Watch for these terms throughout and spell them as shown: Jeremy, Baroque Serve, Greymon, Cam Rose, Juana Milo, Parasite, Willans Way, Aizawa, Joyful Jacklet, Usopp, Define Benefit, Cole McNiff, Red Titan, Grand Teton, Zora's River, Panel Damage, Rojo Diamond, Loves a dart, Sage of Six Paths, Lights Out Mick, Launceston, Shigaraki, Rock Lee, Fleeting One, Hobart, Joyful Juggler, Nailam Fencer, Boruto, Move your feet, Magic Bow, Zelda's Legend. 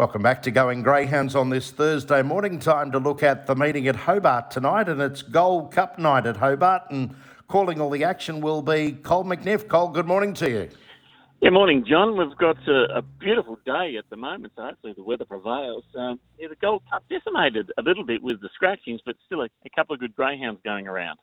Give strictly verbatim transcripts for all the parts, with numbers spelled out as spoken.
Welcome back to Going Greyhounds on this Thursday morning. Time to look at the meeting at Hobart tonight, and it's Gold Cup night at Hobart, and calling all the action will be Cole McNiff. Cole, good morning to you. Yeah, morning, John. We've got a, a beautiful day at the moment, so hopefully the weather prevails. Um, yeah, the Gold Cup decimated a little bit with the scratchings, but still a, a couple of good greyhounds going around.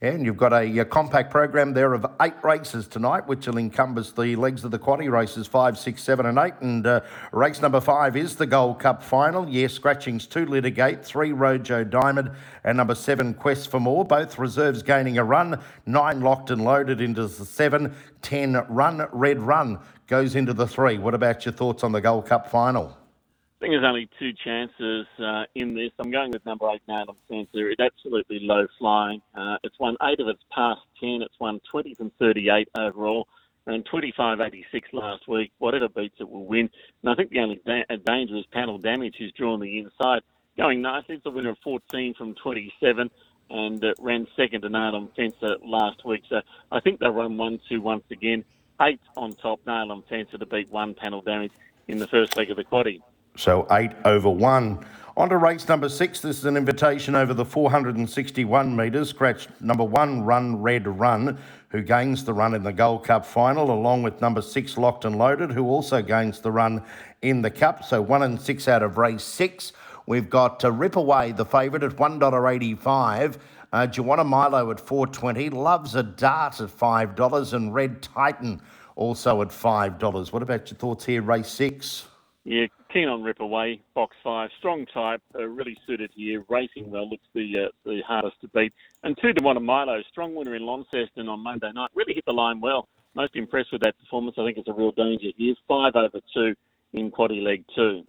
And you've got a, a compact program there of eight races tonight, which will encompass the legs of the quaddie races five, six, seven and eight. And uh, race number five is the Gold Cup final. Yes, scratchings two Litigate, three Rojo Diamond and number seven Quest for More. Both reserves gaining a run. Nine locked and loaded into the seven. Ten Run Red Run goes into the three. What about your thoughts on the Gold Cup final? I think there's only two chances uh, in this. I'm going with number eight, Nailam Fencer. It's absolutely low flying. Uh, it's won eight of its past ten. It's won twenty from thirty-eight overall and twenty-five eighty-six last week. Whatever beats it will win. And I think the only da- danger is Panel Damage, who's drawn the inside. Going nicely, it's a winner of fourteen from twenty-seven and uh, ran second to Nailam Fencer last week. So I think they'll run one two once again. Eight on top, Nailam Fencer to beat one Panel Damage in the first leg of the quaddie. So eight over one. On to race number six. This is an invitation over the four hundred sixty-one metres. Scratch number one, Run Red Run, who gains the run in the Gold Cup final, along with number six, Locked and Loaded, who also gains the run in the Cup. So one and six out of race six. We've got uh, Rip Away, the favourite, at one dollar eighty-five. Uh, Juana Milo at four dollars twenty. Loves a Dart at five dollars. And Red Titan also at five dollars. What about your thoughts here, race six? Yeah, keen on Rip Away, box five, strong type, uh, really suited here, racing well, looks the uh, the hardest to beat. And two to one of Milo, strong winner in Launceston on Monday night, really hit the line well. Most impressed with that performance. I think it's a real danger here. Five over two in quaddie leg two.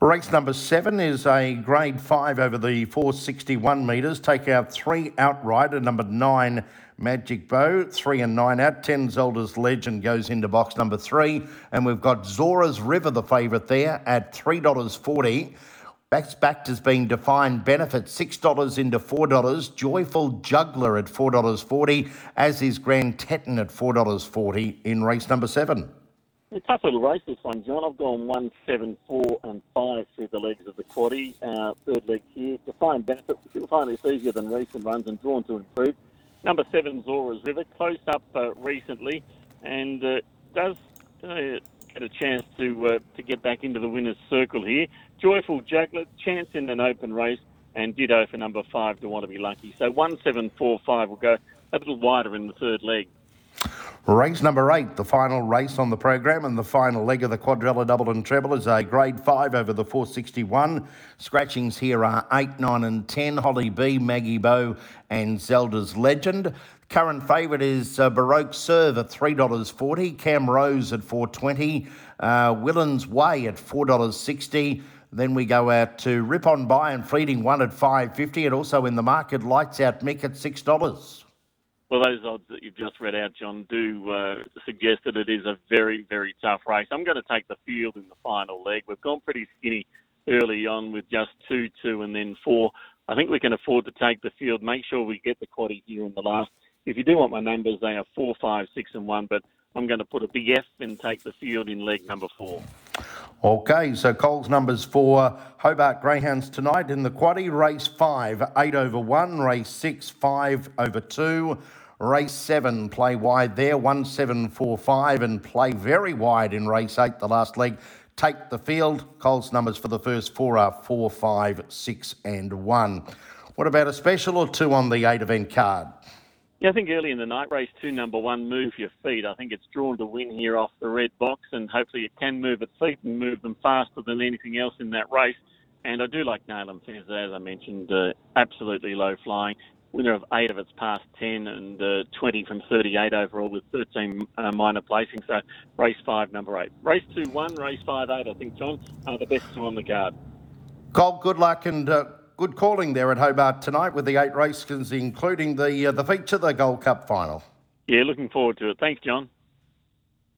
Race number seven is a grade five over the four sixty-one metres. Take out three outright and number nine Magic Bow, three and nine out. Ten Zelda's Legend goes into box number three. And we've got Zora's River, the favourite there, at three dollars forty. Back's backed has been Define Benefit, six dollars into four dollars. Joyful Juggler at four dollars forty, as is Grand Teton at four dollars forty in race number seven. A tough little race this one, John. I've gone one, seven, four, and five through the legs of the quaddie. Uh, third leg here. Define Benefit, still finally it's easier than recent runs and drawn to improve. Number seven, Zora's River, closed up uh, recently, and uh, does uh, get a chance to uh, to get back into the winner's circle here. Joyful Jacklet, chance in an open race, and ditto for number five to Want to Be Lucky. So one, seven, four, five will go a little wider in the third leg. Race number eight, the final race on the program and the final leg of the quadrilla double and treble is a grade five over the four sixty-one. Scratchings here are eight, nine and ten, Holly B, Maggie Bow and Zelda's Legend. Current favourite is uh, Baroque Serve at three dollars forty, Cam Rose at four dollars twenty, uh, Willans Way at four dollars sixty. Then we go out to Rip On By and Fleeting One at five dollars fifty, and also in the market Lights Out Mick at six dollars. Well, those odds that you've just read out, John, do uh, suggest that it is a very, very tough race. I'm going to take the field in the final leg. We've gone pretty skinny early on with just two, two, and then four. I think we can afford to take the field. Make sure we get the quaddie here in the last. If you do want my numbers, they are four, five, six, and one, but I'm going to put a big F and take the field in leg number four. Okay, so Cole's numbers for Hobart Greyhounds tonight in the quaddie. Race five, eight over one. Race six, five over two. Race seven, play wide there, one, seven, four, five, and play very wide in race eight, the last leg. Take the field. Cole's numbers for the first four are four, five, six, and one. What about a special or two on the eight event card? Yeah, I think early in the night, race two, number one, Move Your Feet. I think it's drawn to win here off the red box, and hopefully it can move its feet and move them faster than anything else in that race. And I do like Nailam Fencer, as I mentioned, uh, absolutely low flying. Winner of eight of its past ten and uh, twenty from thirty-eight overall with thirteen uh, minor placings. So race five, number eight. Race two, one, race five, eight, I think, John, are the best two on the card. Cole, good luck and uh, good calling there at Hobart tonight with the eight races, including the, uh, the feature, the Gold Cup final. Yeah, looking forward to it. Thanks, John.